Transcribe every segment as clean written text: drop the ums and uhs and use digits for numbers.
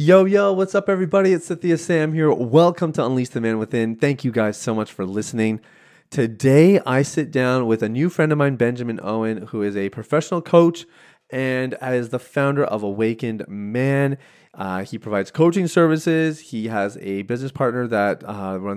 Yo, yo, what's up, everybody? It's Sathya Sam here. Welcome to Unleash the Man Within. Thank you guys so much for listening. Today, I sit down with a new friend of mine, Benjamin Owen, who is a professional coach and is the founder of Awakened Man. He provides coaching services. He has a business partner that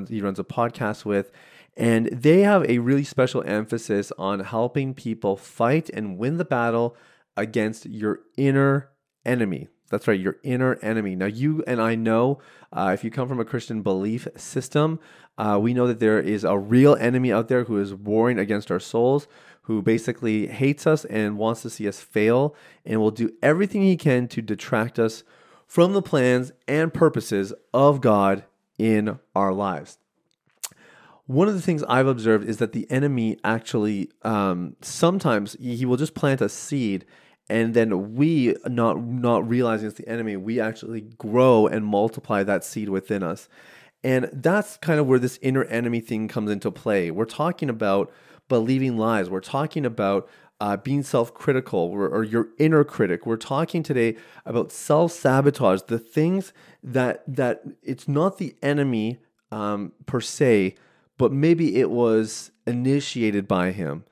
he runs a podcast with, and they have a really special emphasis on helping people fight and win the battle against your inner enemy. That's right, your inner enemy. Now, you and I know if you come from a Christian belief system, we know that there is a real enemy out there who is warring against our souls, who basically hates us and wants to see us fail and will do everything he can to detract us from the plans and purposes of God in our lives. One of the things I've observed is that the enemy actually sometimes he will just plant a seed. And then we, not realizing it's the enemy, we actually grow and multiply that seed within us. And that's kind of where this inner enemy thing comes into play. We're talking about believing lies. We're talking about being self-critical or your inner critic. We're talking today about self-sabotage, the things that it's not the enemy per se, but maybe it was initiated by him.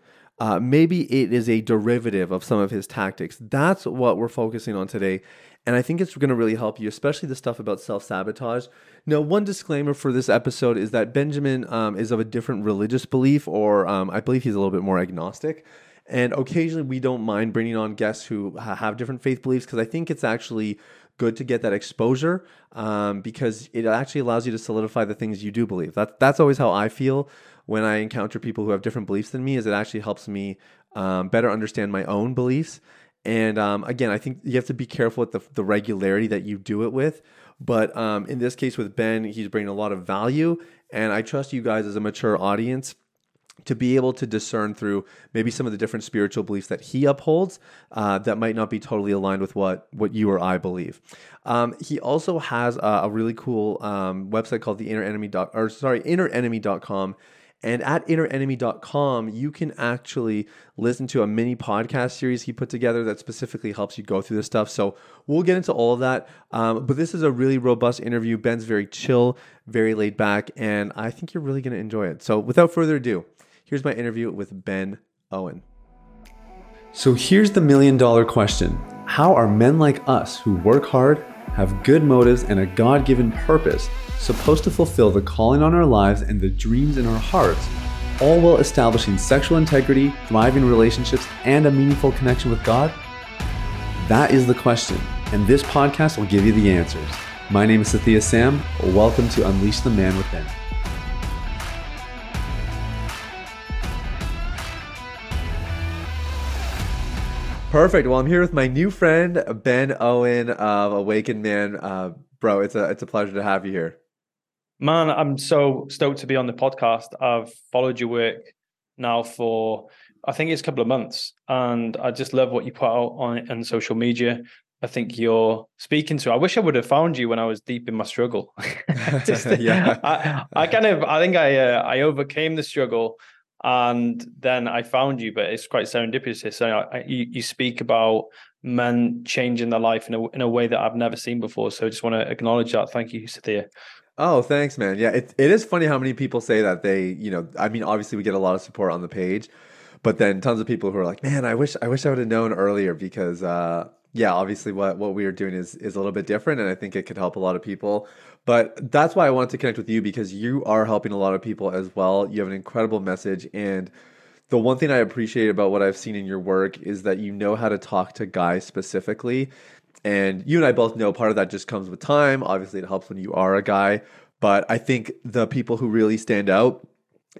Maybe it is a derivative of some of his tactics. That's what we're focusing on today. And I think it's going to really help you, especially the stuff about self-sabotage. Now, one disclaimer for this episode is that Benjamin is of a different religious belief, or I believe he's a little bit more agnostic. And occasionally we don't mind bringing on guests who have different faith beliefs, because I think it's actually good to get that exposure because it actually allows you to solidify the things you do believe. That's always how I feel when I encounter people who have different beliefs than me, is it actually helps me better understand my own beliefs. And again, I think you have to be careful with the regularity that you do it with. But in this case with Ben, he's bringing a lot of value. And I trust you guys as a mature audience to be able to discern through maybe some of the different spiritual beliefs that he upholds that might not be totally aligned with what you or I believe. He also has a really cool website called innerenemy.com. And at innerenemy.com, you can actually listen to a mini podcast series he put together that specifically helps you go through this stuff. So we'll get into all of that. But this is a really robust interview. Ben's very chill, very laid back, and I think you're really going to enjoy it. So without further ado, here's my interview with Ben Owen. So here's the million-dollar question. How are men like us who work hard, have good motives and a God-given purpose, supposed to fulfill the calling on our lives and the dreams in our hearts, all while establishing sexual integrity, thriving relationships, and a meaningful connection with God? That is the question, and this podcast will give you the answers. My name is Sathya Sam. Welcome to Unleash the Man Within. Perfect. Well, I'm here with my new friend, Ben Owen of Awakened Man. Bro, it's a pleasure to have you here. Man, I'm so stoked to be on the podcast. I've followed your work now for, I think it's a couple of months, and I just love what you put out on social media. I think you're speaking to. I wish I would have found you when I was deep in my struggle. Yeah. I overcame the struggle. And then I found you, but it's quite serendipitous. So you speak about men changing their life in a way that I've never seen before. So I just want to acknowledge that. Thank you, Sathya. Oh, thanks, man. Yeah, it is funny how many people say that obviously we get a lot of support on the page, but then tons of people who are like, man, I wish I would have known earlier, because obviously what we are doing is a little bit different, and I think it could help a lot of people. But that's why I wanted to connect with you, because you are helping a lot of people as well. You have an incredible message. And the one thing I appreciate about what I've seen in your work is that you know how to talk to guys specifically. And you and I both know part of that just comes with time. Obviously, it helps when you are a guy. But I think the people who really stand out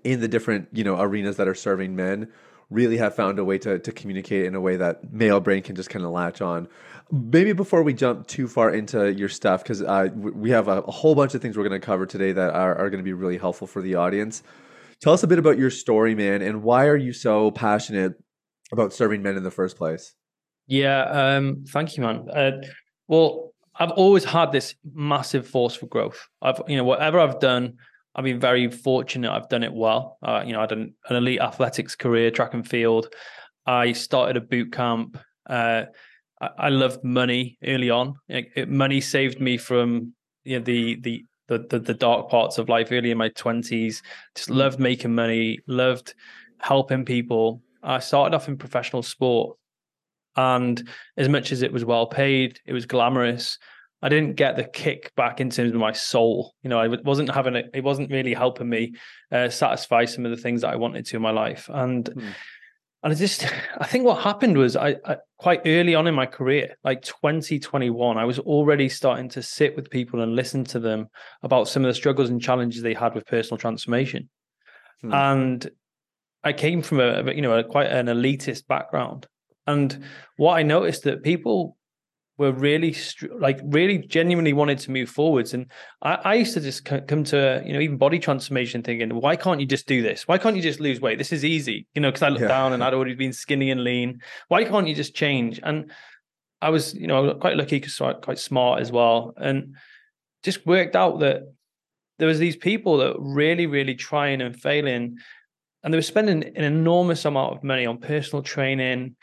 in the different arenas that are serving men really have found a way to communicate in a way that male brain can just kind of latch on. Maybe before we jump too far into your stuff, because we have a whole bunch of things we're going to cover today that are going to be really helpful for the audience. Tell us a bit about your story, man, and why are you so passionate about serving men in the first place? Yeah, thank you, man. Well, I've always had this massive force for growth. Whatever I've done, I've been very fortunate. I've done it well. I had an elite athletics career, track and field. I started a boot camp. I loved money early on. Money saved me from the dark parts of life early in my 20s. Just loved making money, loved helping people. I started off in professional sport, and as much as it was well paid, it was glamorous, I didn't get the kick back in terms of my soul. I wasn't having it. It wasn't really helping me satisfy some of the things that I wanted to in my life. And I think what happened was I quite early on in my career, like 2021, I was already starting to sit with people and listen to them about some of the struggles and challenges they had with personal transformation. And I came from quite an elitist background. And what I noticed that people were really genuinely wanted to move forwards. And I used to just come to, even body transformation thinking, why can't you just do this? Why can't you just lose weight? This is easy. Cause I looked down and I'd already been skinny and lean. Why can't you just change? And I was, quite lucky cause I was quite smart as well. And just worked out that there was these people that really, really trying and failing. And they were spending an enormous amount of money on personal training,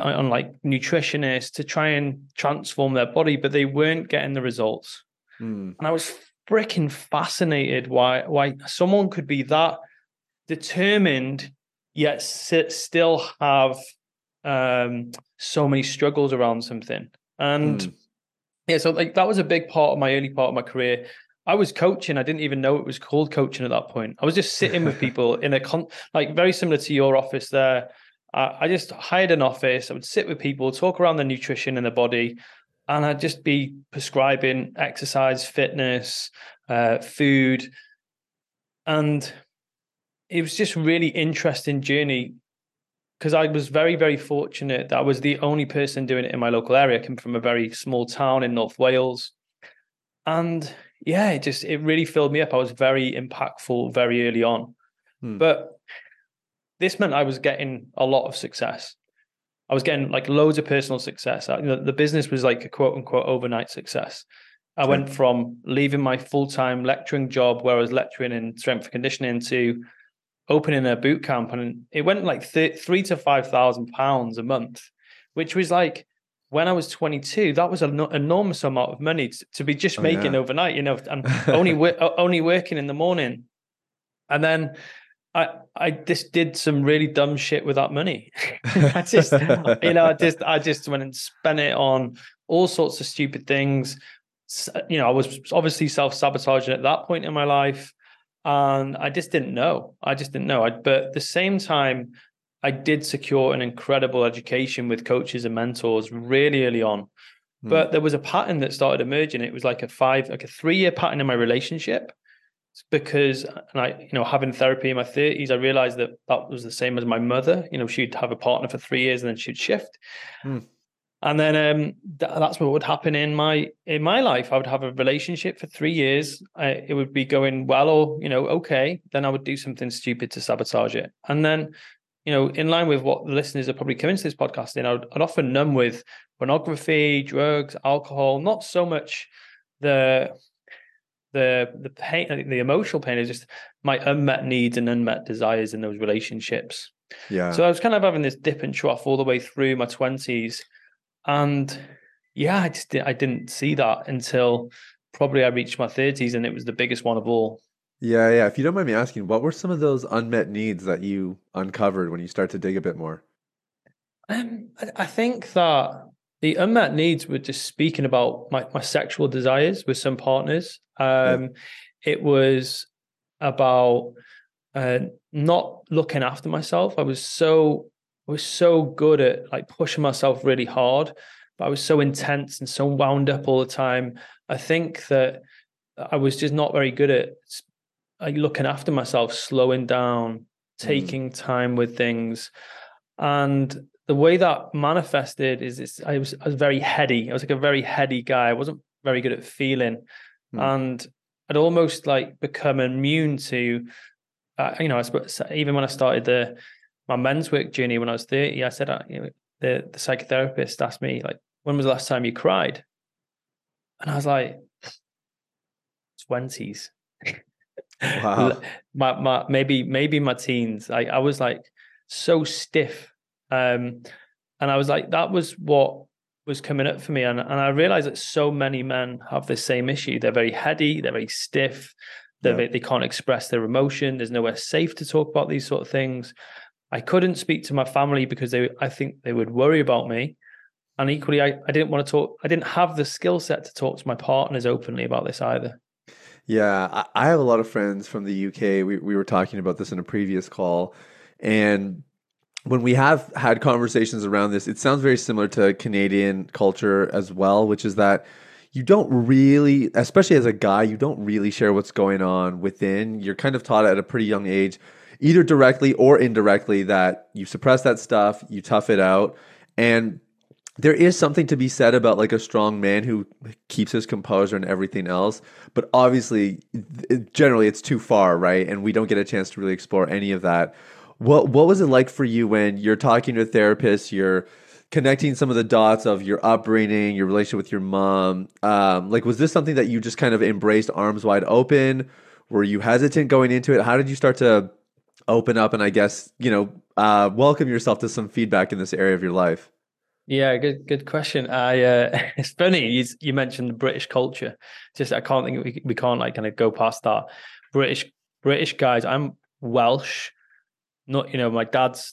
on like nutritionists to try and transform their body, but they weren't getting the results. And I was freaking fascinated why someone could be that determined yet still have so many struggles around something. And so like that was a big part of my early part of my career. I was coaching. I didn't even know it was called coaching at that point. I was just sitting with people in like very similar to your office there. I just hired an office. I would sit with people, talk around the nutrition in the body, and I'd just be prescribing exercise, fitness, food. And it was just really interesting journey because I was very, very fortunate that I was the only person doing it in my local area. I came from a very small town in North Wales. And yeah, it really filled me up. I was very impactful very early on. But this meant I was getting a lot of success. I was getting like loads of personal success. The business was like a quote unquote overnight success. I went from leaving my full-time lecturing job where I was lecturing in strength and conditioning to opening a boot camp. And it went like £3,000 to £5,000 a month, which was like, when I was 22, that was an enormous amount of money to be just making overnight, and only working in the morning. And then I just did some really dumb shit with that money. I just went and spent it on all sorts of stupid things. I was obviously self-sabotaging at that point in my life. And I just didn't know. But at the same time, I did secure an incredible education with coaches and mentors really early on. But there was a pattern that started emerging. It was like a 3-year pattern in my relationship. Because, and I, having therapy in my 30s, I realized that was the same as my mother. She'd have a partner for 3 years and then she'd shift. And then that's what would happen in my life. I would have a relationship for 3 years. It would be going well, or, okay. Then I would do something stupid to sabotage it. And then, in line with what the listeners are probably coming to this podcast in, I'd often numb with pornography, drugs, alcohol, not so much the pain, the emotional pain, is just my unmet needs and unmet desires in those relationships. Yeah. So I was kind of having this dip and trough all the way through my 20s, and I didn't see that until probably I reached my 30s, and it was the biggest one of all. Yeah, yeah. If you don't mind me asking, what were some of those unmet needs that you uncovered when you start to dig a bit more? I think that the unmet needs were just speaking about my sexual desires with some partners. It was about not looking after myself. I was so good at like pushing myself really hard, but I was so intense and so wound up all the time. I think that I was just not very good at looking after myself, slowing down, taking time with things. And the way that manifested is I was very heady. I was like a very heady guy. I wasn't very good at feeling. And I'd almost like become immune to, I suppose even when I started my men's work journey when I was 30, I said, the psychotherapist asked me, like, when was the last time you cried? And I was like, 20s. Wow. Maybe my teens. I was like so stiff. And I was like, that was what was coming up for me. And I realized that so many men have this same issue. They're very heady, they're very stiff, they can't express their emotion. There's nowhere safe to talk about these sort of things. I couldn't speak to my family because I think they would worry about me. And equally, I didn't want to talk. I didn't have the skill set to talk to my partners openly about this either. Yeah, I have a lot of friends from the UK. We were talking about this in a previous call. And when we have had conversations around this, it sounds very similar to Canadian culture as well, which is that you don't really, especially as a guy, you don't really share what's going on within. You're kind of taught at a pretty young age, either directly or indirectly, that you suppress that stuff, you tough it out. And there is something to be said about like a strong man who keeps his composure and everything else. But obviously, generally, it's too far, right? And we don't get a chance to really explore any of that. What was it like for you when you're talking to a therapist, you're connecting some of the dots of your upbringing, your relationship with your mom? Like, was this something that you just kind of embraced arms wide open? Were you hesitant going into it? How did you start to open up and, I guess, welcome yourself to some feedback in this area of your life? Yeah, good question. It's funny you mentioned the British culture. Just I can't think we can't like kind of go past that. British guys. I'm Welsh, not my dad's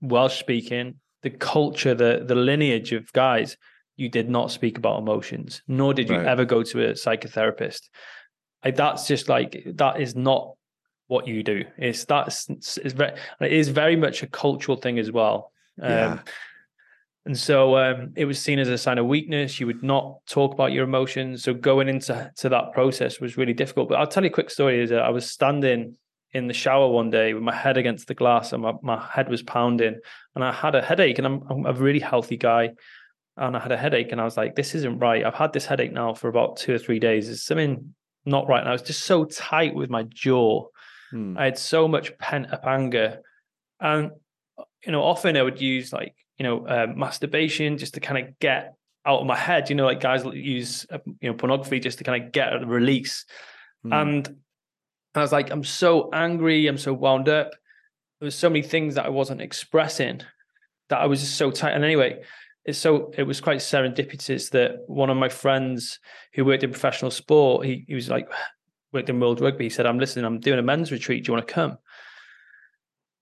Welsh speaking. The culture, the lineage of guys, you did not speak about emotions, nor did you ever go to a psychotherapist. That is not what you do. It is very much a cultural thing as well. Yeah. And so it was seen as a sign of weakness. You would not talk about your emotions. So going into that process was really difficult. But I'll tell you a quick story. Is that I was standing in the shower one day with my head against the glass, and my head was pounding, and I had a headache. And I'm a really healthy guy, and I had a headache, and I was like, "This isn't right. I've had this headache now for about 2 or 3 days. There's something not right." And I was just so tight with my jaw. I had so much pent up anger, and often I would use masturbation just to kind of get out of my head, like guys use, pornography just to kind of get a release. And I was like, I'm so angry. I'm so wound up. There was so many things that I wasn't expressing that I was just so tight. And anyway, it was quite serendipitous that one of my friends who worked in professional sport, he was like, worked in world rugby. He said, I'm doing a men's retreat. Do you want to come?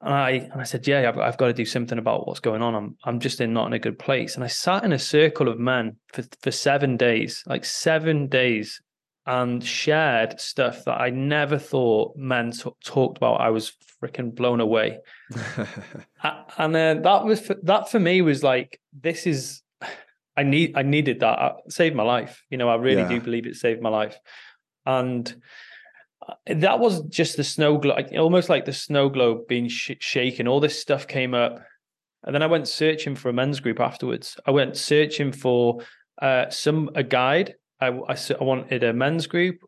And I said, yeah, I've got to do something about what's going on. I'm just not in a good place. And I sat in a circle of men for 7 days, and shared stuff that I never thought men talked about. I was freaking blown away. That for me was like, I needed that. It saved my life. I really do believe it saved my life. And that was just the snow globe, almost like the snow globe being shaken. All this stuff came up. And then I went searching for a men's group afterwards. I went searching for a guide. I wanted a men's group.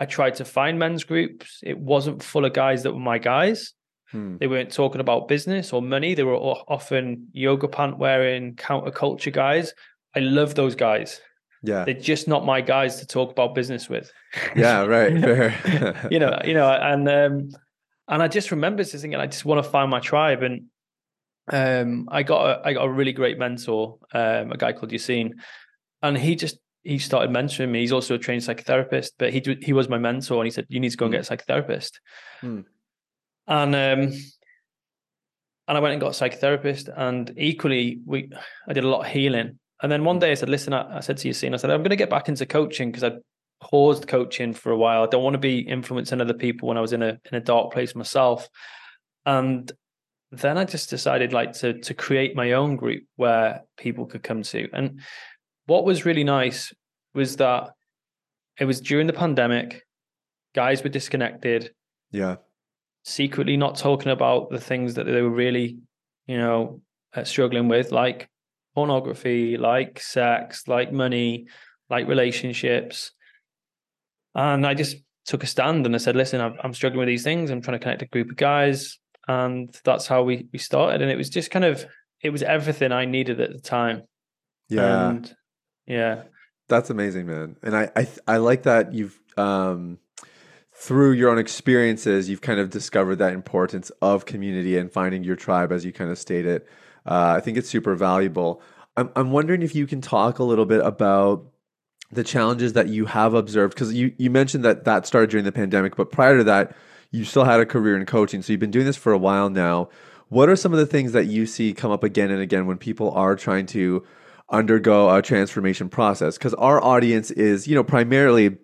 I tried to find men's groups. It wasn't full of guys that were my guys. They weren't talking about business or money. They were often yoga pant wearing counterculture guys. I love those guys. Yeah, they're just not my guys to talk about business with. Yeah, right. Fair. And I just remember this thing, and I just want to find my tribe. And I got a really great mentor, a guy called Yacine, and he started mentoring me. He's also a trained psychotherapist, but he was my mentor, and he said, "You need to go and get a psychotherapist." And I went and got a psychotherapist, and equally I did a lot of healing. And then one day I said, listen, I said to Yacine, I'm going to get back into coaching, because I paused coaching for a while. I don't want to be influencing other people when I was in a dark place myself. And then I just decided to create my own group where people could come to. And what was really nice was that it was during the pandemic, guys were disconnected. Yeah. Secretly not talking about the things that they were really, struggling with, like pornography, like sex, like money, like relationships. And I just took a stand and I said, listen, I'm struggling with these things. I'm trying to connect a group of guys. And that's how we started. And it was just it was everything I needed at the time. Yeah. And yeah. That's amazing, man. And I like that you've, through your own experiences, you've kind of discovered that importance of community and finding your tribe, as you kind of stated. I think it's super valuable. I'm wondering if you can talk a little bit about the challenges that you have observed, because you mentioned that started during the pandemic, but prior to that, you still had a career in coaching. So you've been doing this for a while now. What are some of the things that you see come up again and again when people are trying to undergo a transformation process? Because our audience is, primarily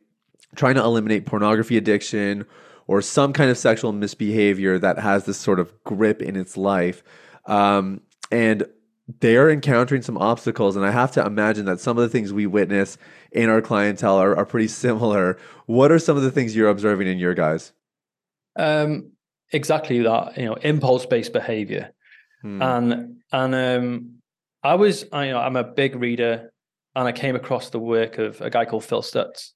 trying to eliminate pornography addiction or some kind of sexual misbehavior that has this sort of grip in its life. And they're encountering some obstacles, and I have to imagine that some of the things we witness in our clientele are pretty similar. What are some of the things you're observing in your guys? Exactly that, impulse-based behavior. I'm a big reader, and I came across the work of a guy called Phil Stutz.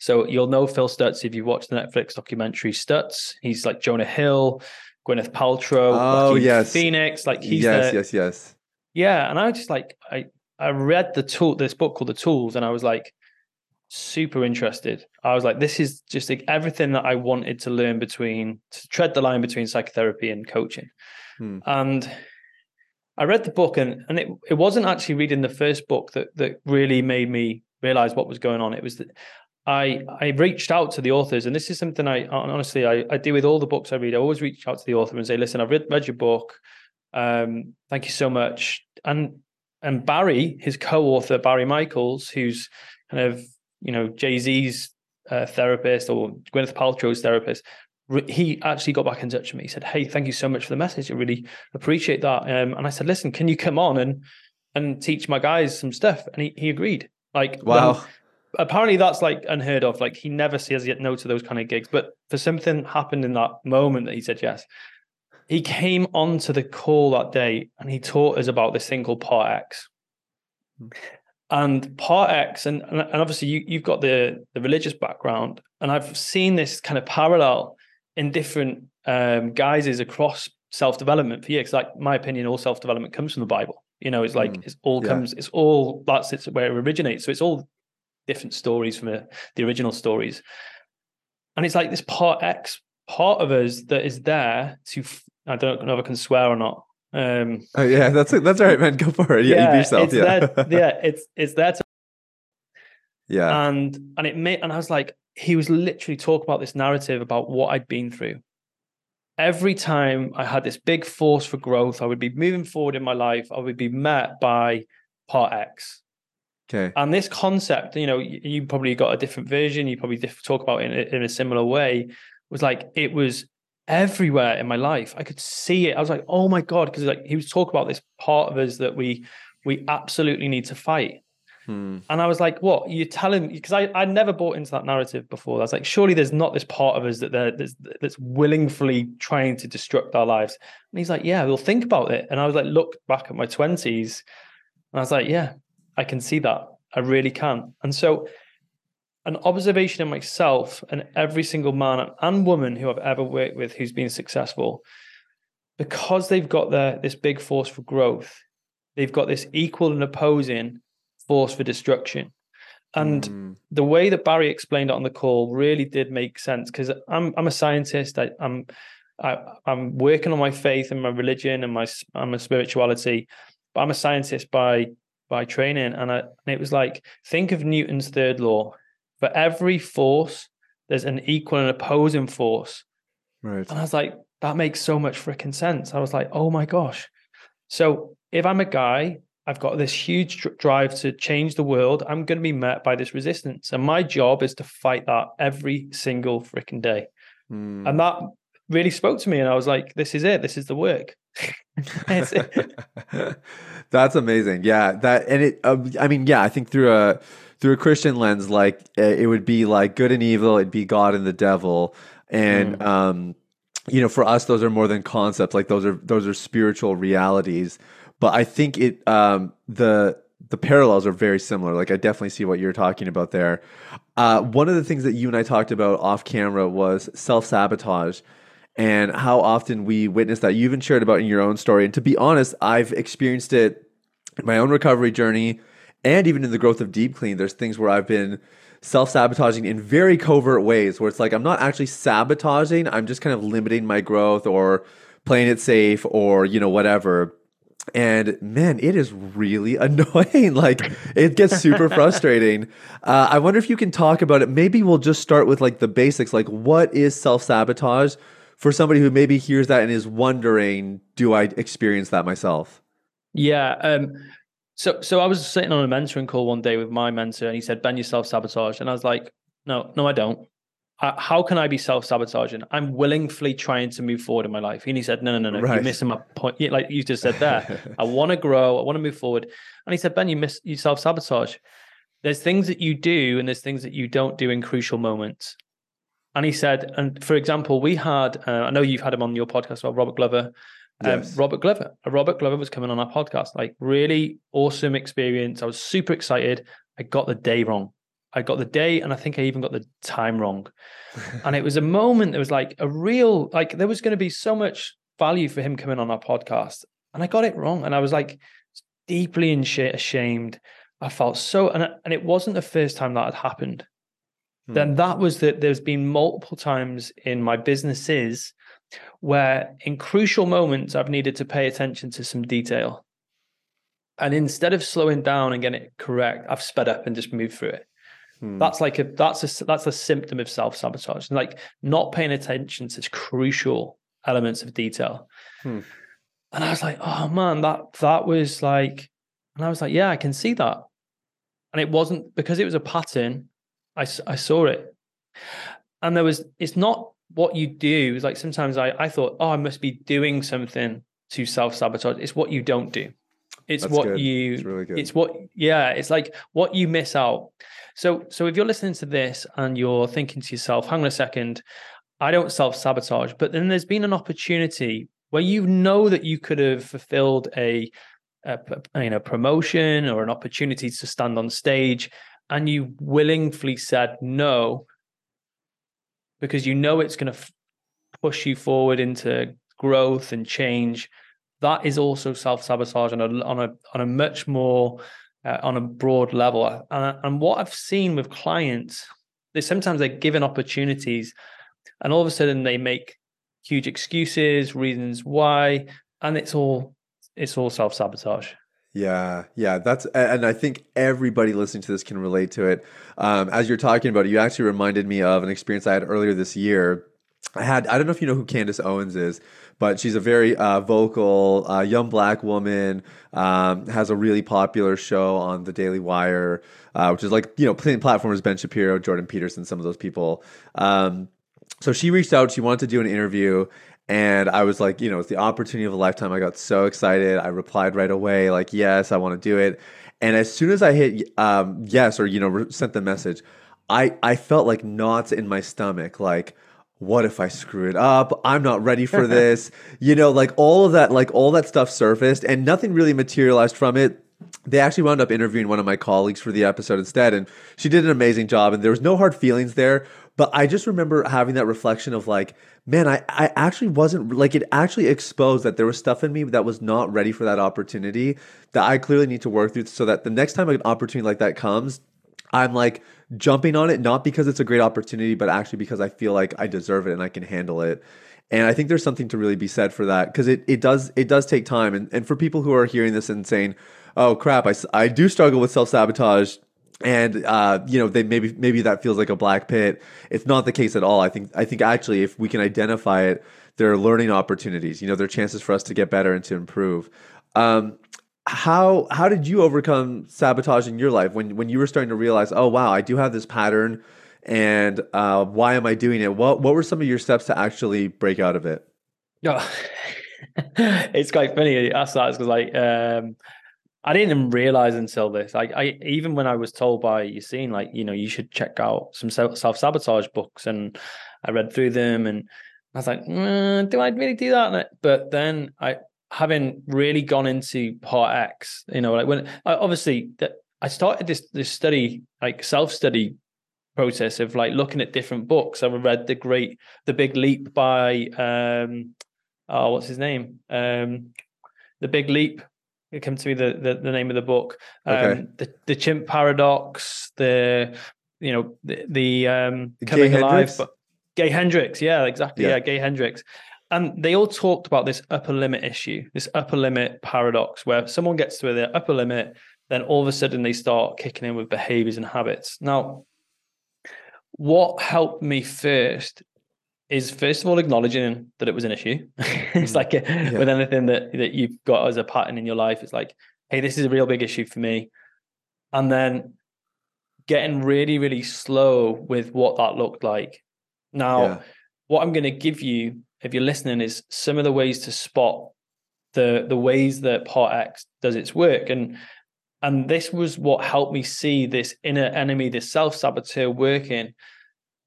So you'll know Phil Stutz if you watch the Netflix documentary Stutz. He's like Jonah Hill, Gwyneth Paltrow, Phoenix. Yes. Yeah, and I just I read this book called The Tools, and I was like super interested. I was like, this is just like everything that I wanted to learn to tread the line between psychotherapy and coaching. And I read the book, and it wasn't actually reading the first book that really made me realize what was going on. It was that I reached out to the authors, and this is something I honestly do with all the books I read. I always reach out to the author and say, listen, I've read your book. Thank you so much. And Barry, his co-author, Barry Michaels, who's kind of, Jay-Z's therapist or Gwyneth Paltrow's therapist, he actually got back in touch with me. He said, hey, thank you so much for the message. I really appreciate that. And I said, listen, can you come on and teach my guys some stuff? And he agreed. Wow. Apparently that's unheard of. He never says no to those kind of gigs. But for something happened in that moment that he said yes. He came onto the call that day and he taught us about this thing called Part X. And Part X, and obviously you've got the religious background, and I've seen this kind of parallel in different guises across self-development for years. It's my opinion, all self-development comes from the Bible. It's where it originates. So it's all different stories from the original stories. And it's this Part X part of us that is there to, I don't know if I can swear or not. That's all right, man. Go for it. Yeah, yourself. It's there, it's there. To... Yeah, and it made, and I was like, he was literally talking about this narrative about what I'd been through. Every time I had this big force for growth, I would be moving forward in my life. I would be met by Part X. Okay, and this concept, you probably got a different version. You probably talk about it in a similar way. Was it was everywhere in my life. I could see it. I was like, oh my God, because he was talking about this part of us that we absolutely need to fight. And I was like, what? You're telling me? Because I never bought into that narrative before. I was like, surely there's not this part of us that's willingly trying to destruct our lives. And he's like, yeah, we'll think about it. And I was like, look back at my 20s. And I was like, yeah, I can see that. I really can. And so an observation in myself and every single man and woman who I've ever worked with who's been successful, because they've got this big force for growth, they've got this equal and opposing force for destruction. And the way that Barry explained it on the call really did make sense, because I'm a scientist. I'm working on my faith and my religion and my spirituality, but I'm a scientist by training. And it was think of Newton's third law. For every force, there's an equal and opposing force. Right. And I was like, that makes so much freaking sense. I was like, oh my gosh. So if I'm a guy, I've got this huge drive to change the world. I'm going to be met by this resistance. And my job is to fight that every single freaking day. And that really spoke to me. And I was like, this is it. This is the work. That's it. That's amazing. Yeah. I think through a Christian lens, it would be good and evil, it'd be God and the devil. And, for us, those are more than concepts. Those are spiritual realities. But I think it, the parallels are very similar. I definitely see what you're talking about there. One of the things that you and I talked about off camera was self-sabotage and how often we witness that. You even shared about in your own story. And to be honest, I've experienced it in my own recovery journey. And even in the growth of Deep Clean, there's things where I've been self-sabotaging in very covert ways where it's I'm not actually sabotaging. I'm just kind of limiting my growth or playing it safe or, whatever. And man, it is really annoying. Like, it gets super frustrating. I wonder if you can talk about it. Maybe we'll just start with like the basics. Like, what is self-sabotage for somebody who maybe hears that and is wondering, do I experience that myself? Yeah. So I was sitting on a mentoring call one day with my mentor, and he said, Ben, you self-sabotage. And I was like, no, I don't. How can I be self-sabotaging? I'm willingly trying to move forward in my life. And he said, no, right. You're missing my point. Like you just said there, I want to grow. I want to move forward. And he said, Ben, you self-sabotage. There's things that you do and there's things that you don't do in crucial moments. And he said, and for example, we had, I know you've had him on your podcast as well, Robert Glover. Yes. Robert Glover was coming on our podcast, like really awesome experience. I was super excited. I got the day wrong. I got the day, and I think I even got the time wrong. And it was a moment that was like a real, like there was going to be so much value for him coming on our podcast. And I got it wrong. And I was like deeply ashamed. I felt so, and it wasn't the first time that had happened. Then that was that there's been multiple times in my businesses where in crucial moments, I've needed to pay attention to some detail. And instead of slowing down and getting it correct, I've sped up and just moved through it. That's a symptom of self-sabotage, like not paying attention to crucial elements of detail. And I was like, oh man, that was like, and I was like, yeah, I can see that. And it wasn't because it was a pattern. I saw it, and there was, it's not what you do. It's like, sometimes I thought, oh, I must be doing something to self-sabotage. It's what you don't do. It's That's what good. You, it's, really good. It's what, yeah, it's like what you miss out. So if you're listening to this and you're thinking to yourself, hang on a second, I don't self-sabotage, but then there's been an opportunity where you know that you could have fulfilled a promotion or an opportunity to stand on stage, and you willingly said no, because you know it's going to push you forward into growth and change. That is also self-sabotage on a much more on a broad level. And what I've seen with clients is sometimes they're given opportunities, and all of a sudden they make huge excuses, reasons why, and it's all self-sabotage. Yeah. And I think everybody listening to this can relate to it. As you're talking about it, you actually reminded me of an experience I had earlier this year. I don't know if you know who Candace Owens is, but she's a very vocal young Black woman, has a really popular show on The Daily Wire, which is like, same platform as Ben Shapiro, Jordan Peterson, some of those people. So she reached out, she wanted to do an interview, and I was like, it's the opportunity of a lifetime. I got so excited. I replied right away, like, yes, I want to do it. And as soon as I hit yes, or, sent the message, I felt like knots in my stomach, like, what if I screw it up? I'm not ready for this. All that stuff surfaced, and nothing really materialized from it. They actually wound up interviewing one of my colleagues for the episode instead, and she did an amazing job, and there was no hard feelings there. But I just remember having that reflection of like, man, I actually wasn't, like, it actually exposed that there was stuff in me that was not ready for that opportunity that I clearly need to work through, so that the next time an opportunity like that comes, I'm like jumping on it, not because it's a great opportunity, but actually because I feel like I deserve it and I can handle it. And I think there's something to really be said for that, because it does take time. And for people who are hearing this and saying, oh crap, I do struggle with self-sabotage, and they maybe that feels like a black pit. It's not the case at all. I think actually if we can identify it, there are learning opportunities, there are chances for us to get better and to improve. How did you overcome sabotage in your life when you were starting to realize, oh wow, I do have this pattern, and why am I doing it? What were some of your steps to actually break out of it? Yeah, it's quite funny you ask that, because I didn't even realize until this. I even when I was told by Yacine, you should check out some self-sabotage books, and I read through them, and I was like, do I really do that? But then having really gone into part X, I started this study, like self-study process of like looking at different books. I read The Big Leap by, what's his name? The Big Leap. It comes to me the name of the book. Okay. The Chimp Paradox. Gay Hendricks. Gay Hendricks. Yeah, exactly. Yeah, Gay Hendricks. And they all talked about this upper limit issue, this upper limit paradox, where someone gets to their upper limit, then all of a sudden they start kicking in with behaviors and habits. Now, what helped me first is, first of all, acknowledging that it was an issue. It's like with anything that you've got as a pattern in your life, it's like, hey, this is a real big issue for me. And then getting really, really slow with what that looked like. Now, what I'm going to give you, if you're listening, is some of the ways to spot the ways that Part X does its work. And this was what helped me see this inner enemy, this self-saboteur working,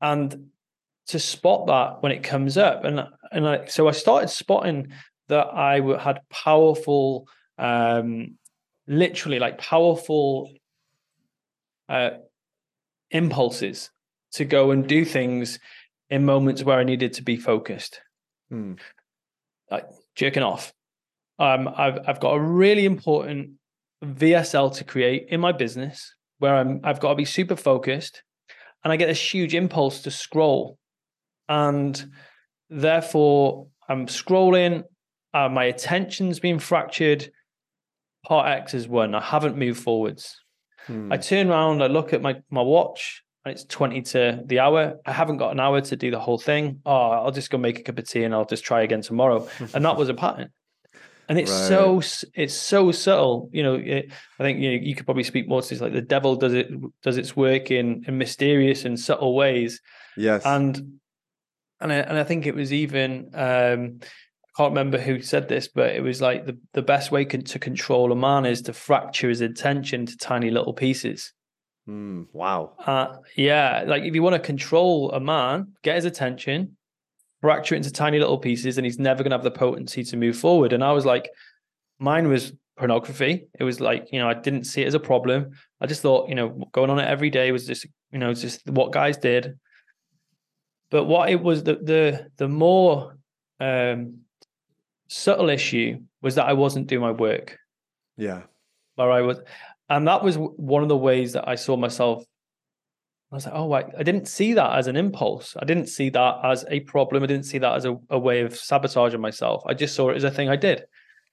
and to spot that when it comes up. So I started spotting that I had powerful, literally like powerful impulses to go and do things in moments where I needed to be focused. Like jerking off. I've got a really important VSL to create in my business where I've got to be super focused, and I get this huge impulse to scroll, and therefore I'm scrolling, my attention's been fractured. Part X is one, I haven't moved forwards. I turn around, I look at my watch, and it's 20 to the hour. I haven't got an hour to do the whole thing. Oh, I'll just go make a cup of tea and I'll just try again tomorrow. And that was a pattern. And it's so subtle, you know. I think you could probably speak more to this. Like the devil does its work in mysterious and subtle ways. Yes, and I think it was even I can't remember who said this, but it was like the best way to control a man is to fracture his attention to tiny little pieces. Wow. Like if you want to control a man, get his attention, fracture it into tiny little pieces, and he's never going to have the potency to move forward. And I was like, mine was pornography. It was like, I didn't see it as a problem. I just thought, going on it every day was just, it's just what guys did. But what it was, the more subtle issue was that I wasn't doing my work. Yeah. Where I was, and that was one of the ways that I saw myself. I was like, oh, I didn't see that as an impulse. I didn't see that as a problem. I didn't see that as a way of sabotaging myself. I just saw it as a thing I did.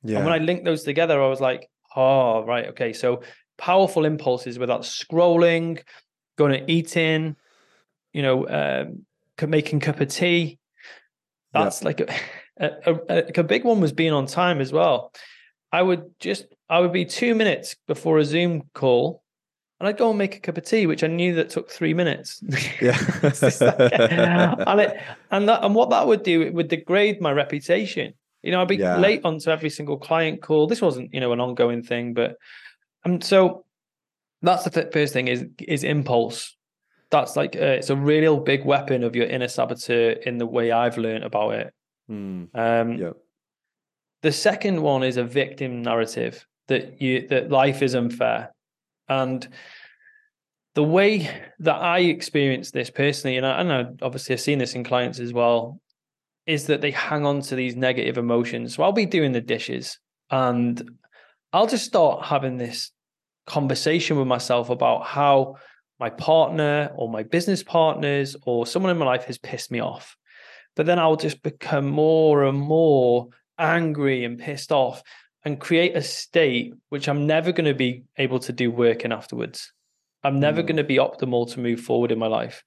Yeah. And when I linked those together, I was like, oh, right. Okay. So powerful impulses, whether that's scrolling, going to eating, making a cup of tea. That's like a big one was being on time as well. I would be 2 minutes before a Zoom call, and I'd go and make a cup of tea, which I knew that took 3 minutes. Yeah. And what that would do, it would degrade my reputation. I'd be late onto every single client call. This wasn't, an ongoing thing, but so that's the first thing is impulse. That's like it's a real big weapon of your inner saboteur in the way I've learned about it. The second one is a victim narrative that life is unfair. And the way that I experienced this personally, and obviously I've seen this in clients as well, is that they hang on to these negative emotions. So I'll be doing the dishes and I'll just start having this conversation with myself about how my partner or my business partners or someone in my life has pissed me off. But then I'll just become more and more angry and pissed off, and create a state which I'm never going to be able to do work in afterwards. I'm never going to be optimal to move forward in my life.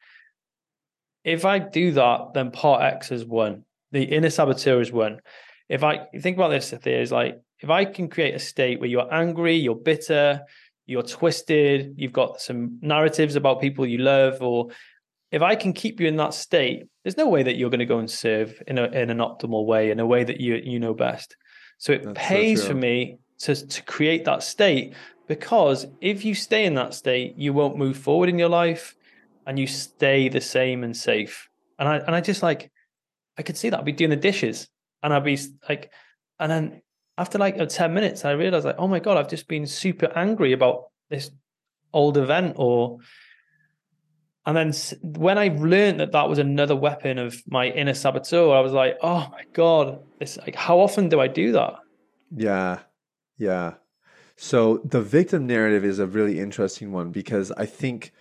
If I do that, then Part X has won. The inner saboteur has won. If I think about this, Sathya, is like, if I can create a state where you're angry, you're bitter, you're twisted, you've got some narratives about people you love, or if I can keep you in that state, there's no way that you're going to go and serve in an optimal way, in a way that you know best. So it pays for me to create that state, because if you stay in that state, you won't move forward in your life and you stay the same and safe. And I just like, I could see that I'd be doing the dishes and I'd be like, and then after like 10 minutes, I realized like, oh my God, I've just been super angry about this old event and then when I learned that was another weapon of my inner saboteur, I was like, oh my God, it's like, how often do I do that? Yeah. Yeah. So the victim narrative is a really interesting one, because I think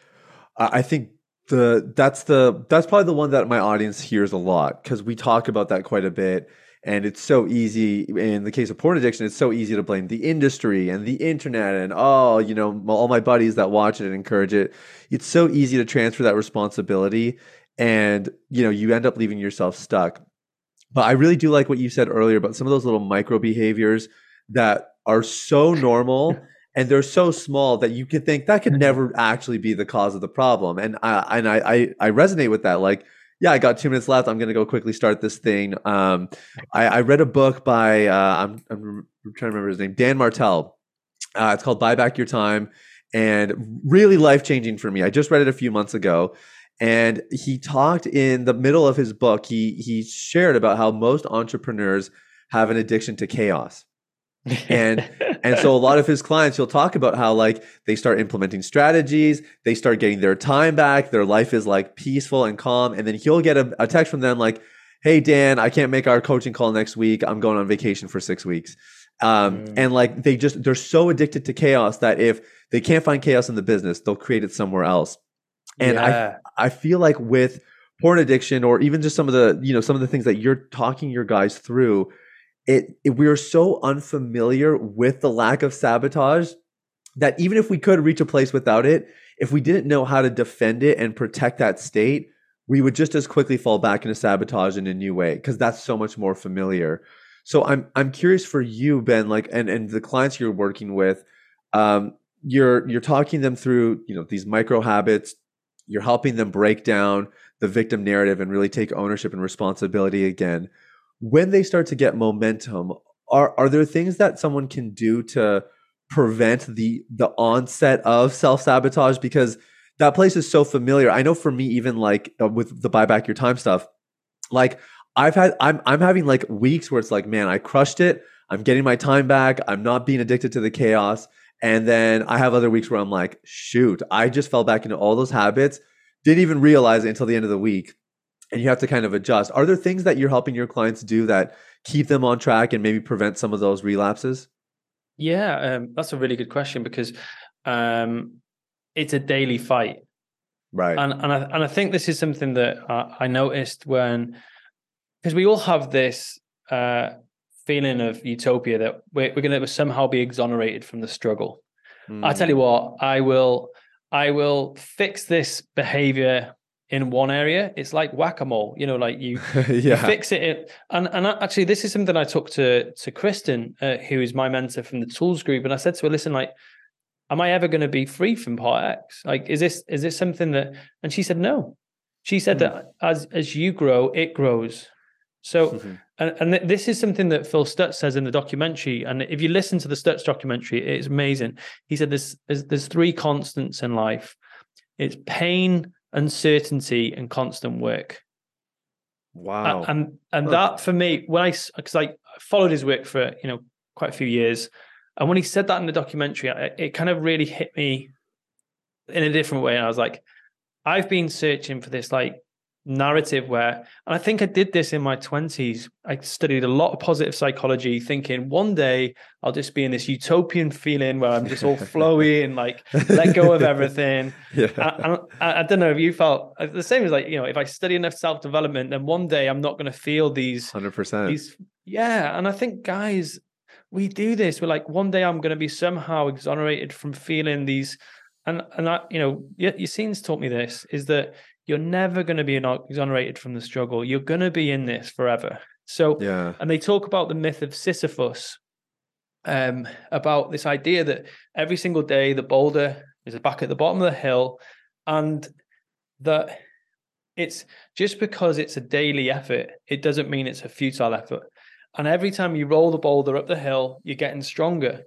That's probably the one that my audience hears a lot, because we talk about that quite a bit. And it's so easy, in the case of porn addiction, it's so easy to blame the industry and the internet and, all my buddies that watch it and encourage it. It's so easy to transfer that responsibility, and, you end up leaving yourself stuck. But I really do like what you said earlier about some of those little micro behaviors that are so normal and they're so small that you could think that could never actually be the cause of the problem. And I resonate with that. Like, yeah, I got 2 minutes left. I'm going to go quickly start this thing. I read a book by, I'm trying to remember his name, Dan Martell. It's called Buy Back Your Time, and really life-changing for me. I just read it a few months ago, and he talked in the middle of his book. He shared about how most entrepreneurs have an addiction to chaos. And so a lot of his clients, he'll talk about how they start implementing strategies, they start getting their time back, their life is peaceful and calm, and then he'll get a text from them hey Dan, I can't make our coaching call next week, I'm going on vacation for 6 weeks. And they're so addicted to chaos that if they can't find chaos in the business, they'll create it somewhere else. And yeah. I feel like with porn addiction, or even just some of the some of the things that you're talking your guys through, we are so unfamiliar with the lack of sabotage that even if we could reach a place without it, if we didn't know how to defend it and protect that state, we would just as quickly fall back into sabotage in a new way, because that's so much more familiar. So I'm curious for you, Ben, and the clients you're working with, you're talking them through these micro habits, you're helping them break down the victim narrative and really take ownership and responsibility again. When they start to get momentum, are there things that someone can do to prevent the onset of self-sabotage? Because that place is so familiar. I know for me, even with the Buy Back Your Time stuff, I'm having weeks where it's man, I crushed it. I'm getting my time back. I'm not being addicted to the chaos. And then I have other weeks where I'm shoot, I just fell back into all those habits. Didn't even realize it until the end of the week. And you have to kind of adjust. Are there things that you're helping your clients do that keep them on track and maybe prevent some of those relapses? Yeah, that's a really good question, because it's a daily fight, right? And I think this is something that I noticed because we all have this feeling of utopia that we're going to somehow be exonerated from the struggle. Mm. I tell you what, I will fix this behavior in one area. It's like whack-a-mole, you yeah. You fix it. And actually, this is something I took to Kristen, who is my mentor from the tools group. And I said to her, listen, am I ever going to be free from part X? Is this something that, and she said, no, she said that as you grow, it grows. So, and this is something that Phil Stutz says in the documentary. And if you listen to the Stutz documentary, it's amazing. He said, there's three constants in life. It's pain, uncertainty, and constant work. Wow. And that for me, because I followed his work for quite a few years, and when he said that in the documentary, it kind of really hit me in a different way. And I was I've been searching for this narrative where, and I think I did this in my 20s. I studied a lot of positive psychology, thinking one day I'll just be in this utopian feeling where I'm just all flowy and let go of everything. Yeah. I don't know if you felt the same as if I study enough self-development, then one day I'm not going to feel these 100%. Yeah. And I think guys, we do this. We're one day I'm going to be somehow exonerated from feeling these. And Yacine's taught me this, is that you're never going to be exonerated from the struggle. You're going to be in this forever. So, yeah. And they talk about the myth of Sisyphus, about this idea that every single day the boulder is back at the bottom of the hill, and that it's just because it's a daily effort, it doesn't mean it's a futile effort. And every time you roll the boulder up the hill, you're getting stronger.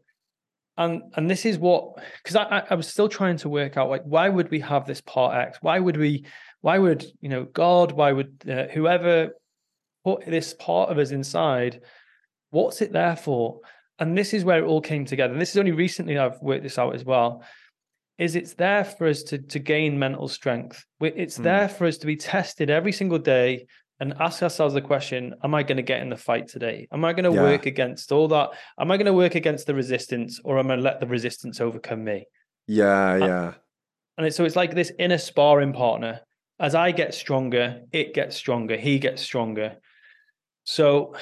And this is because I was still trying to work out why would we have this part X? Why would God? Why would whoever put this part of us inside? What's it there for? And this is where it all came together. And this is only recently I've worked this out as well. Is it's there for us to gain mental strength? It's there for us to be tested every single day and ask ourselves the question, am I going to get in the fight today? Am I going to work against all that? Am I going to work against the resistance, or am I going to let the resistance overcome me? Yeah, yeah. And so it's like this inner sparring partner. As I get stronger, it gets stronger, he gets stronger. So,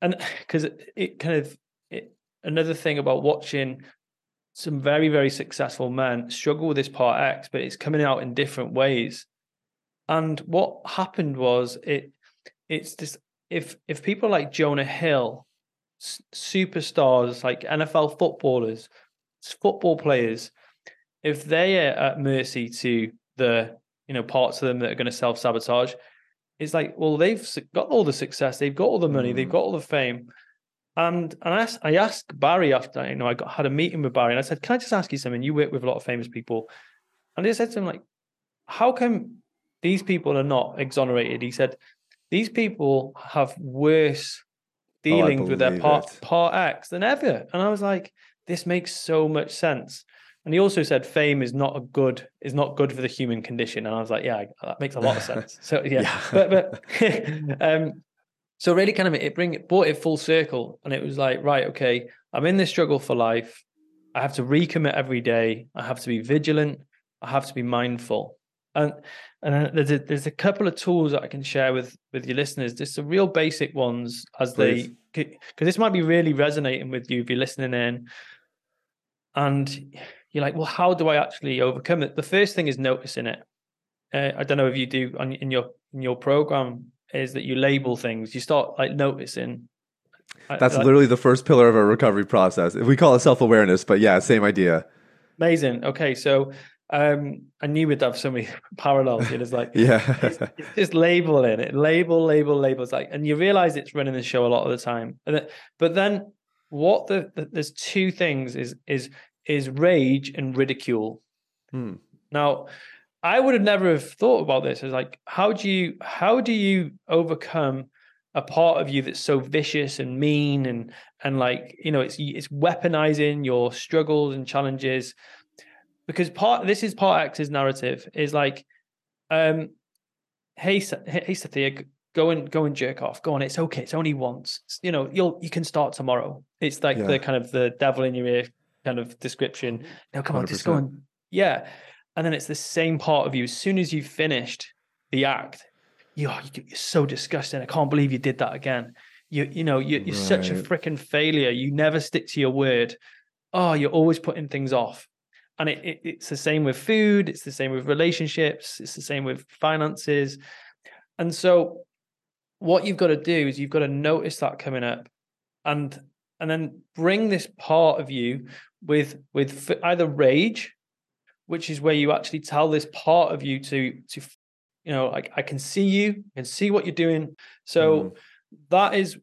and because it kind of, another thing about watching some very, very successful men struggle with this part X, but it's coming out in different ways. And what happened was it's this, if people like Jonah Hill, superstars, like NFL footballers, football players, if they are at mercy to the, you know, parts of them that are going to self-sabotage, it's like, well, they've got all the success, they've got all the money, they've got all the fame. And I asked Barry after, you know, had a meeting with Barry, and I said, can I just ask you something? You work with a lot of famous people. And I said to him, like, how come these people are not exonerated? He said, these people have worse dealings with their part X than ever. And I was like, this makes so much sense. And he also said fame is not good for the human condition. And I was like, yeah, that makes a lot of sense. So yeah, yeah. but so really kind of it brought it full circle. And it was like, right, okay, I'm in this struggle for life. I have to recommit every day. I have to be vigilant. I have to be mindful. And there's a couple of tools that I can share with your listeners, just the real basic ones, as because this might be really resonating with you if you're listening in. And you're like, well, how do I actually overcome it? The first thing is noticing it. I don't know if you do in your program, is that you label things. You start like noticing. That's literally the first pillar of our recovery process. We call it self-awareness, but yeah, same idea. Amazing. Okay, so I knew we'd have so many parallels. It is like, yeah, it's just labeling it. Label. It's like, and you realize it's running the show a lot of the time. But then what there's two things is rage and ridicule. Now, I would have never have thought about this. It's like, how do you overcome a part of you that's so vicious and mean and like, you know, it's weaponizing your struggles and challenges, because part X's narrative is like, hey Sathya, go and jerk off. Go on, it's okay. It's only once. You know, you can start tomorrow. It's like the kind of the devil in your ear kind of description. Now come on, 100%. Just go on. Yeah. And then it's the same part of you. As soon as you've finished the act, you're so disgusting. I can't believe you did that again. You're such a freaking failure. You never stick to your word. Oh, you're always putting things off. And it's the same with food. It's the same with relationships. It's the same with finances. And so what you've got to do is you've got to notice that coming up and then bring this part of you with either rage, which is where you actually tell this part of you to you know, like, I can see you and see what you're doing. So that is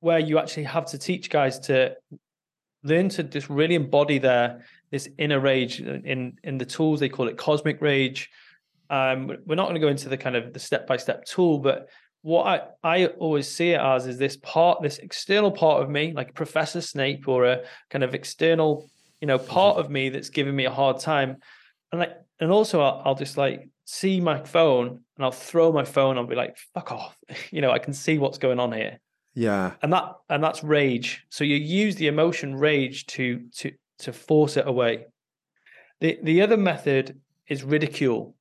where you actually have to teach guys to learn to just really embody this inner rage in the tools. They call it cosmic rage. We're not going to go into the kind of the step-by-step tool, but what I always see it as is this external part of me, like Professor Snape, or a kind of external, you know, part of me that's giving me a hard time. And like, and also I'll just like see my phone and I'll throw my phone. I'll be like, fuck off. You know, I can see what's going on here. Yeah. And that's rage. So you use the emotion rage to force it away. The other method is ridicule.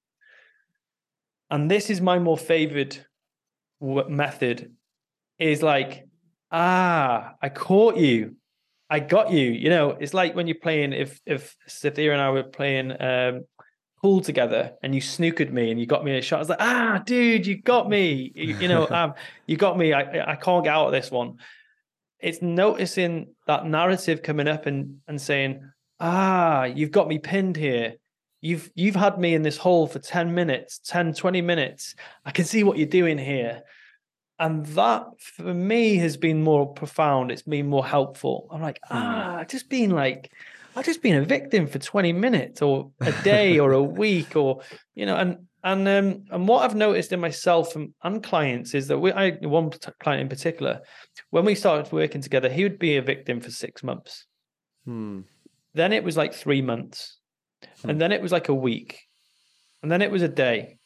And this is my more favored method, is like, I caught you. I got you. You know, it's like when you're playing, if Sathya and I were playing pool together and you snookered me and you got me a shot. I was like, dude, you got me. You know, you got me. I can't get out of this one. It's noticing that narrative coming up and saying, you've got me pinned here. You've had me in this hole for 10, 20 minutes. I can see what you're doing here. And that for me has been more profound. It's been more helpful. I'm like, I've just been a victim for 20 minutes or a day or a week, or, you know, and what I've noticed in myself and clients is that one client in particular, when we started working together, he would be a victim for 6 months. Then it was like 3 months. And then it was like a week, and then it was a day,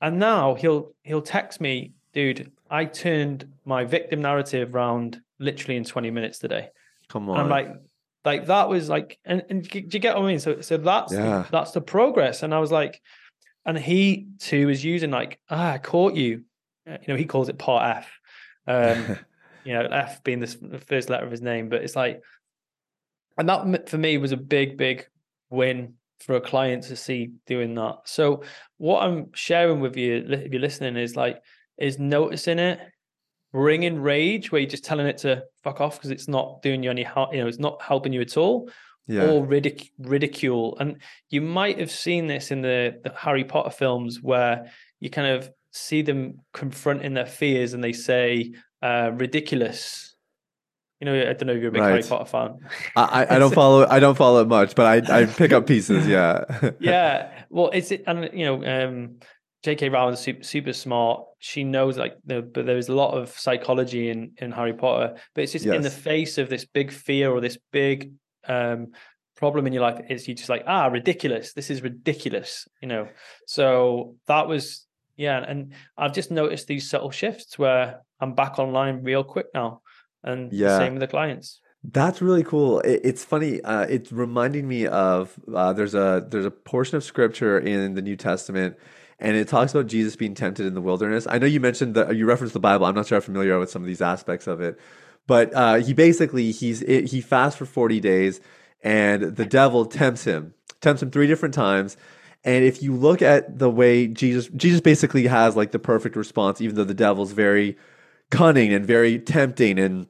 and now he'll text me, dude, I turned my victim narrative around literally in 20 minutes today. Come on. And I'm like, Like that was like, and do you get what I mean? So that's the progress. And I was like, and he too is using like, I caught you. You know, he calls it part F, you know, F being the first letter of his name, but it's like, and that for me was a big, big win for a client to see doing that. So what I'm sharing with you, if you're listening, is like, is noticing it, bringing rage where you're just telling it to fuck off because it's not doing you any harm, you know, it's not helping you at all, or ridicule. And you might have seen this in the Harry Potter films where you kind of see them confronting their fears and they say, ridiculous. You know, I don't know if you're a big Harry Potter fan. I don't follow. I don't follow it much, but I pick up pieces. Yeah. Yeah. Well, it's and you know, J.K. Rowling's super smart. She knows like, but there's a lot of psychology in Harry Potter. But it's just in the face of this big fear or this big problem in your life, is you just like ridiculous. This is ridiculous. You know. So that was and I've just noticed these subtle shifts where I'm back online real quick now. And same with the clients. That's really cool. It's funny. It's reminding me of there's a portion of scripture in the New Testament, and it talks about Jesus being tempted in the wilderness. I know you mentioned that you referenced the Bible. I'm not sure I'm familiar with some of these aspects of it, but he fasts for 40 days, and the devil tempts him three different times. And if you look at the way Jesus basically has like the perfect response, even though the devil's very cunning and very tempting, and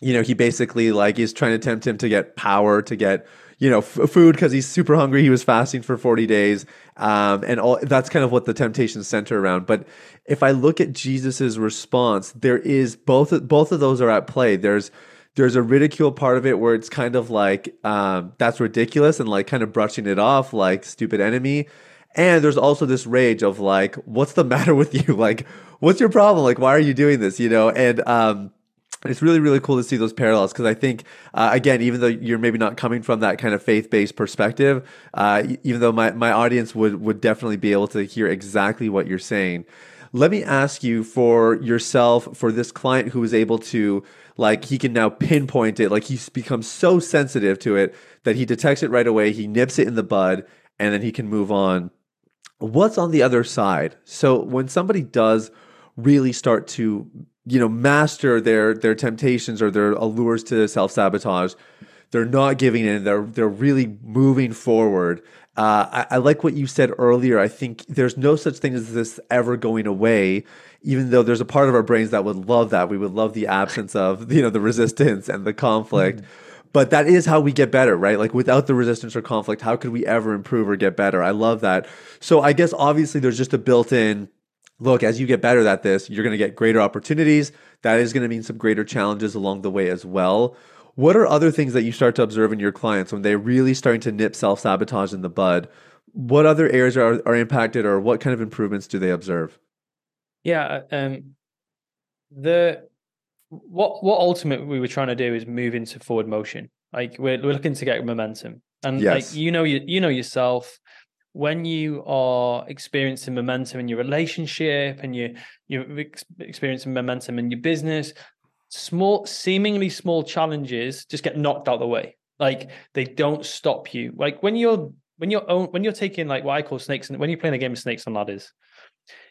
you know, he basically like is trying to tempt him to get power, to get, you know, food, because he's super hungry. He was fasting for 40 days and all that's kind of what the temptations center around. But if I look at Jesus's response, there is both of those are at play. There's a ridicule part of it where it's kind of like that's ridiculous, and like kind of brushing it off like stupid enemy. And there's also this rage of like, what's the matter with you? Like, what's your problem? Like, why are you doing this? You know, and it's really, really cool to see those parallels, because I think, again, even though you're maybe not coming from that kind of faith-based perspective, even though my audience would definitely be able to hear exactly what you're saying. Let me ask you, for yourself, for this client who is able to, like, he can now pinpoint it, like he's become so sensitive to it that he detects it right away, he nips it in the bud, and then he can move on. What's on the other side? So when somebody does really start to, you know, master their temptations or their allures to self-sabotage, they're not giving in. They're really moving forward. I like what you said earlier. I think there's no such thing as this ever going away, even though there's a part of our brains that would love that. We would love the absence of, you know, the resistance and the conflict. But that is how we get better, right? Like, without the resistance or conflict, how could we ever improve or get better? I love that. So I guess obviously there's just a built-in, look, as you get better at this, you're going to get greater opportunities. That is going to mean some greater challenges along the way as well. What are other things that you start to observe in your clients when they're really starting to nip self-sabotage in the bud? What other areas are impacted, or what kind of improvements do they observe? Yeah, What ultimately we were trying to do is move into forward motion. Like, we're looking to get momentum, and like, you know yourself, when you are experiencing momentum in your relationship and you're experiencing momentum in your business, seemingly small challenges just get knocked out of the way. Like, they don't stop you. Like, when you're taking, like, what I call snakes, and when you're playing a game of snakes and ladders,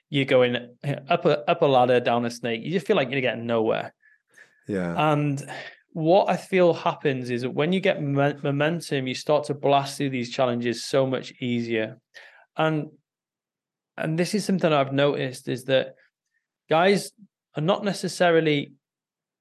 you're going up a ladder, down a snake. You just feel like you're getting nowhere. Yeah. And what I feel happens is that when you get momentum, you start to blast through these challenges so much easier. And this is something I've noticed, is that guys are not necessarily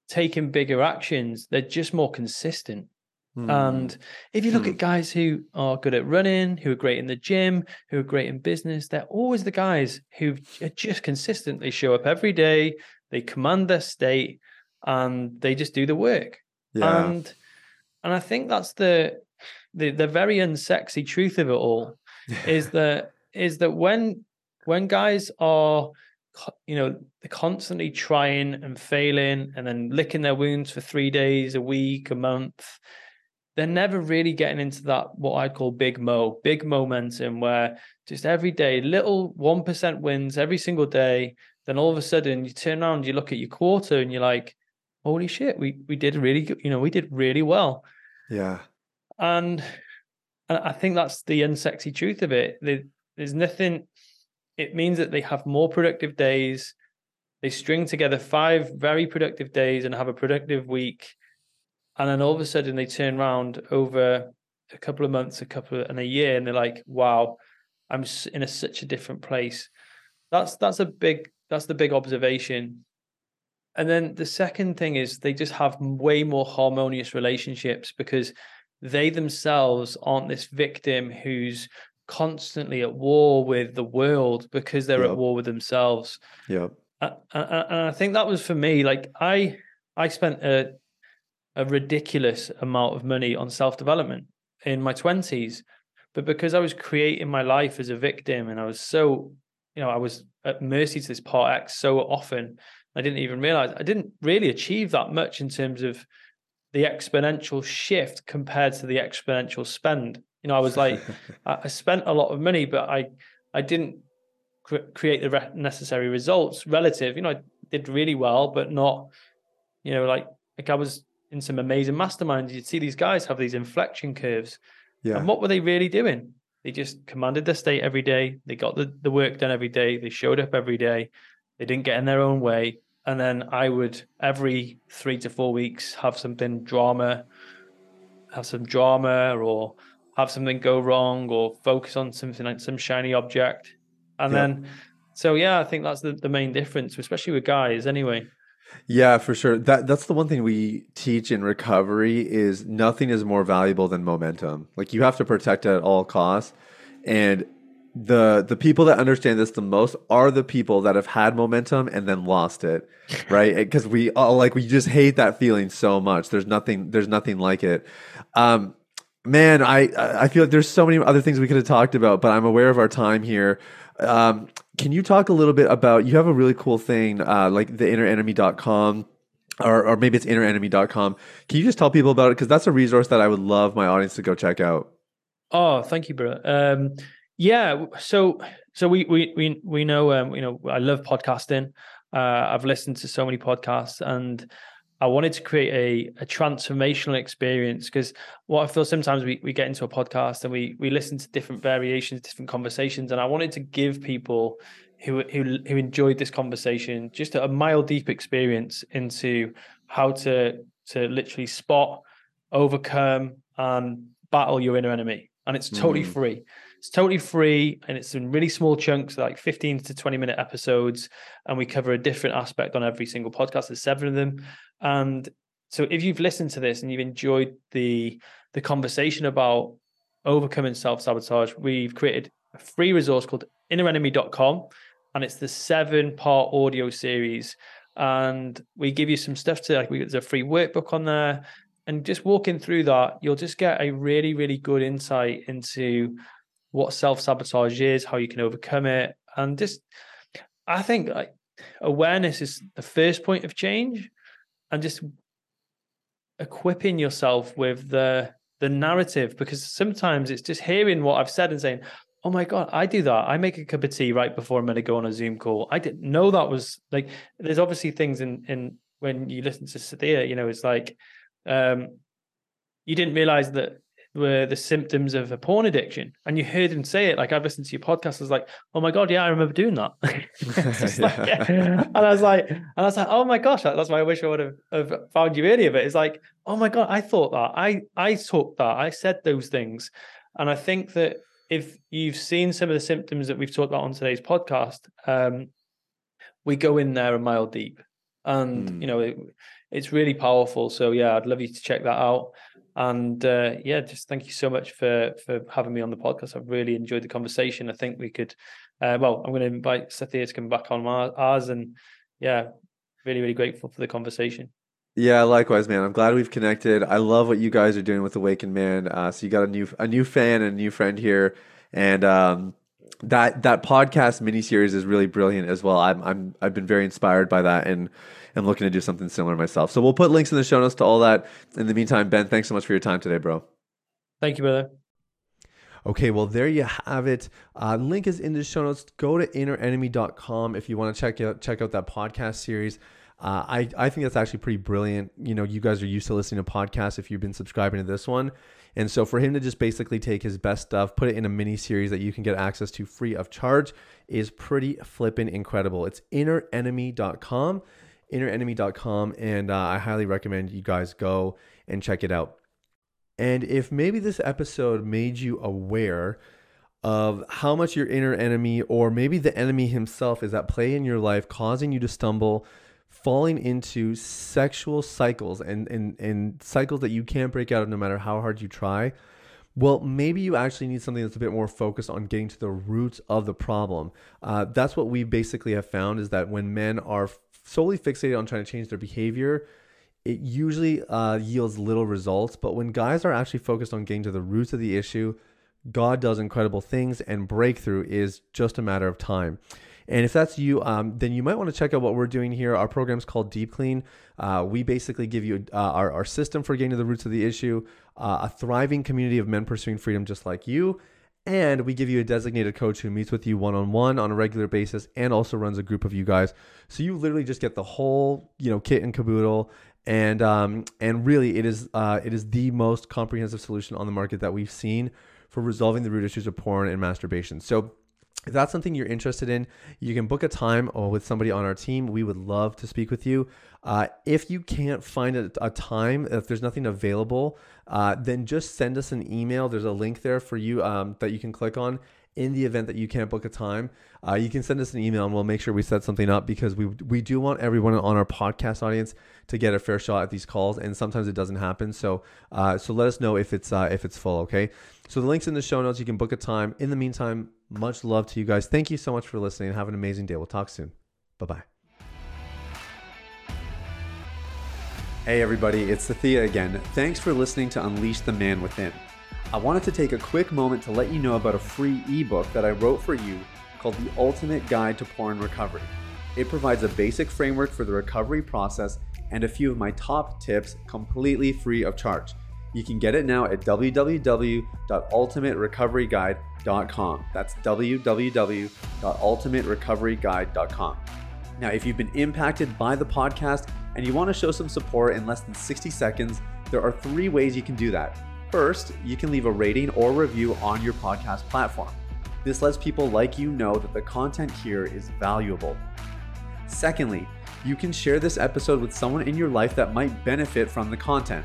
taking bigger actions. They're just more consistent. And if you look at guys who are good at running, who are great in the gym, who are great in business, they're always the guys who just consistently show up every day. They command their state, and they just do the work. Yeah. And I think that's the very unsexy truth of it all, is that when guys are, you know, they're constantly trying and failing and then licking their wounds for 3 days, a week, a month, they're never really getting into that, what I call big momentum, where just every day, little 1% wins every single day. Then all of a sudden you turn around, you look at your quarter and you're like, holy shit, we did really good. You know, we did really well. Yeah. And I think that's the unsexy truth of it. There's nothing. It means that they have more productive days. They string together 5 very productive days and have a productive week. And then all of a sudden they turn around over a couple of months, and a year, and they're like, wow, I'm in such a different place. That's the big observation. And then the second thing is they just have way more harmonious relationships, because they themselves aren't this victim who's constantly at war with the world, because they're at war with themselves. Yeah. And I think that was for me, like I spent a ridiculous amount of money on self-development in my 20s, but because I was creating my life as a victim, and I was so, I was at mercy to this part X so often, I didn't even realize I didn't really achieve that much in terms of the exponential shift compared to the exponential spend. I was like, I spent a lot of money, but I didn't create the necessary results relative. I did really well, but not, like I was in some amazing masterminds. You'd see these guys have these inflection curves. Yeah. And what were they really doing? They just commanded their state every day. They got the work done every day. They showed up every day. They didn't get in their own way. And then I would, every 3 to 4 weeks, have some drama or have something go wrong, or focus on something like some shiny object. And then, I think that's the main difference, especially with guys anyway. Yeah, for sure. That's the one thing we teach in recovery is nothing is more valuable than momentum. Like, you have to protect it at all costs. And the people that understand this the most are the people that have had momentum and then lost it, right? Because we all we just hate that feeling so much. There's nothing like it. Man, I feel like there's so many other things we could have talked about, but I'm aware of our time here. Can you talk a little bit about, you have a really cool thing, like the innerenemy.com, or maybe it's innerenemy.com. Can you just tell people about it? Because that's a resource that I would love my audience to go check out. Oh, thank you, bro. So we know, I love podcasting. I've listened to so many podcasts, and I wanted to create a transformational experience, because what I feel sometimes we get into a podcast and we listen to different variations, different conversations. And I wanted to give people who enjoyed this conversation just a mile deep experience into how to literally spot, overcome, and battle your inner enemy. And it's totally free. It's totally free, and it's in really small chunks, like 15 to 20-minute episodes, and we cover a different aspect on every single podcast. There's 7 of them. And so if you've listened to this and you've enjoyed the conversation about overcoming self-sabotage, we've created a free resource called innerenemy.com, and it's the 7-part audio series. And we give you some stuff there's a free workbook on there. And just walking through that, you'll just get a really, really good insight into what self-sabotage is, how you can overcome it. And just, I think awareness is the first point of change, and just equipping yourself with the narrative, because sometimes it's just hearing what I've said and saying, oh my God, I do that. I make a cup of tea right before I'm going to go on a Zoom call. I didn't know that was like, there's obviously things in when you listen to Sathya, it's like, you didn't realize that were the symptoms of a porn addiction, and you heard him say it. Like, I've listened to your podcast. I was like, oh my God, yeah, I remember doing that. And I was like, oh my gosh, that's why I wish I would have found you earlier. But it's like, oh my God, I thought that, I talked that, I said those things. And I think that if you've seen some of the symptoms that we've talked about on today's podcast, we go in there a mile deep, and it's really powerful. So yeah, I'd love you to check that out. And just thank you so much for having me on the podcast. I've really enjoyed the conversation. I think we could, I'm going to invite Sathya to come back on ours, and really, really grateful for the conversation. Yeah, likewise, man. I'm glad we've connected. I love what you guys are doing with Awakened Man. So you got a new fan and a new friend here, and that podcast miniseries is really brilliant as well. I've been very inspired by that, and I'm looking to do something similar myself. So we'll put links in the show notes to all that. In the meantime, Ben, thanks so much for your time today, bro. Thank you, brother. Okay, well, there you have it. Link is in the show notes. Go to innerenemy.com if you want to check out that podcast series. I think that's actually pretty brilliant. You guys are used to listening to podcasts if you've been subscribing to this one. And so for him to just basically take his best stuff, put it in a mini series that you can get access to free of charge is pretty flippin' incredible. It's innerenemy.com, innerenemy.com. And I highly recommend you guys go and check it out. And if maybe this episode made you aware of how much your inner enemy, or maybe the enemy himself, is at play in your life, causing you to stumble, falling into sexual cycles and cycles that you can't break out of no matter how hard you try, well, maybe you actually need something that's a bit more focused on getting to the roots of the problem. That's what we basically have found, is that when men are solely fixated on trying to change their behavior, it usually yields little results. But when guys are actually focused on getting to the roots of the issue, God does incredible things, and breakthrough is just a matter of time. And if that's you, then you might want to check out what we're doing here. Our program's called Deep Clean. We basically give you our system for getting to the roots of the issue, a thriving community of men pursuing freedom just like you, and we give you a designated coach who meets with you one-on-one on a regular basis and also runs a group of you guys. So you literally just get the whole, kit and caboodle. And really, it is the most comprehensive solution on the market that we've seen for resolving the root issues of porn and masturbation. So if that's something you're interested in, you can book a time with somebody on our team. We would love to speak with you. If you can't find a time, if there's nothing available, then just send us an email. There's a link there for you that you can click on. In the event that you can't book a time, you can send us an email and we'll make sure we set something up, because we do want everyone on our podcast audience to get a fair shot at these calls, and sometimes it doesn't happen. So let us know if it's full, okay? So the link's in the show notes. You can book a time. In the meantime, much love to you guys. Thank you so much for listening. Have an amazing day. We'll talk soon. Bye-bye. Hey everybody, it's Sathya again. Thanks for listening to Unleash the Man Within. I wanted to take a quick moment to let you know about a free ebook that I wrote for you called The Ultimate Guide to Porn Recovery. It provides a basic framework for the recovery process and a few of my top tips completely free of charge. You can get it now at www.ultimaterecoveryguide.com. That's www.ultimaterecoveryguide.com. Now, if you've been impacted by the podcast and you want to show some support in less than 60 seconds, there are 3 ways you can do that. First, you can leave a rating or review on your podcast platform. This lets people like you know that the content here is valuable. Secondly, you can share this episode with someone in your life that might benefit from the content.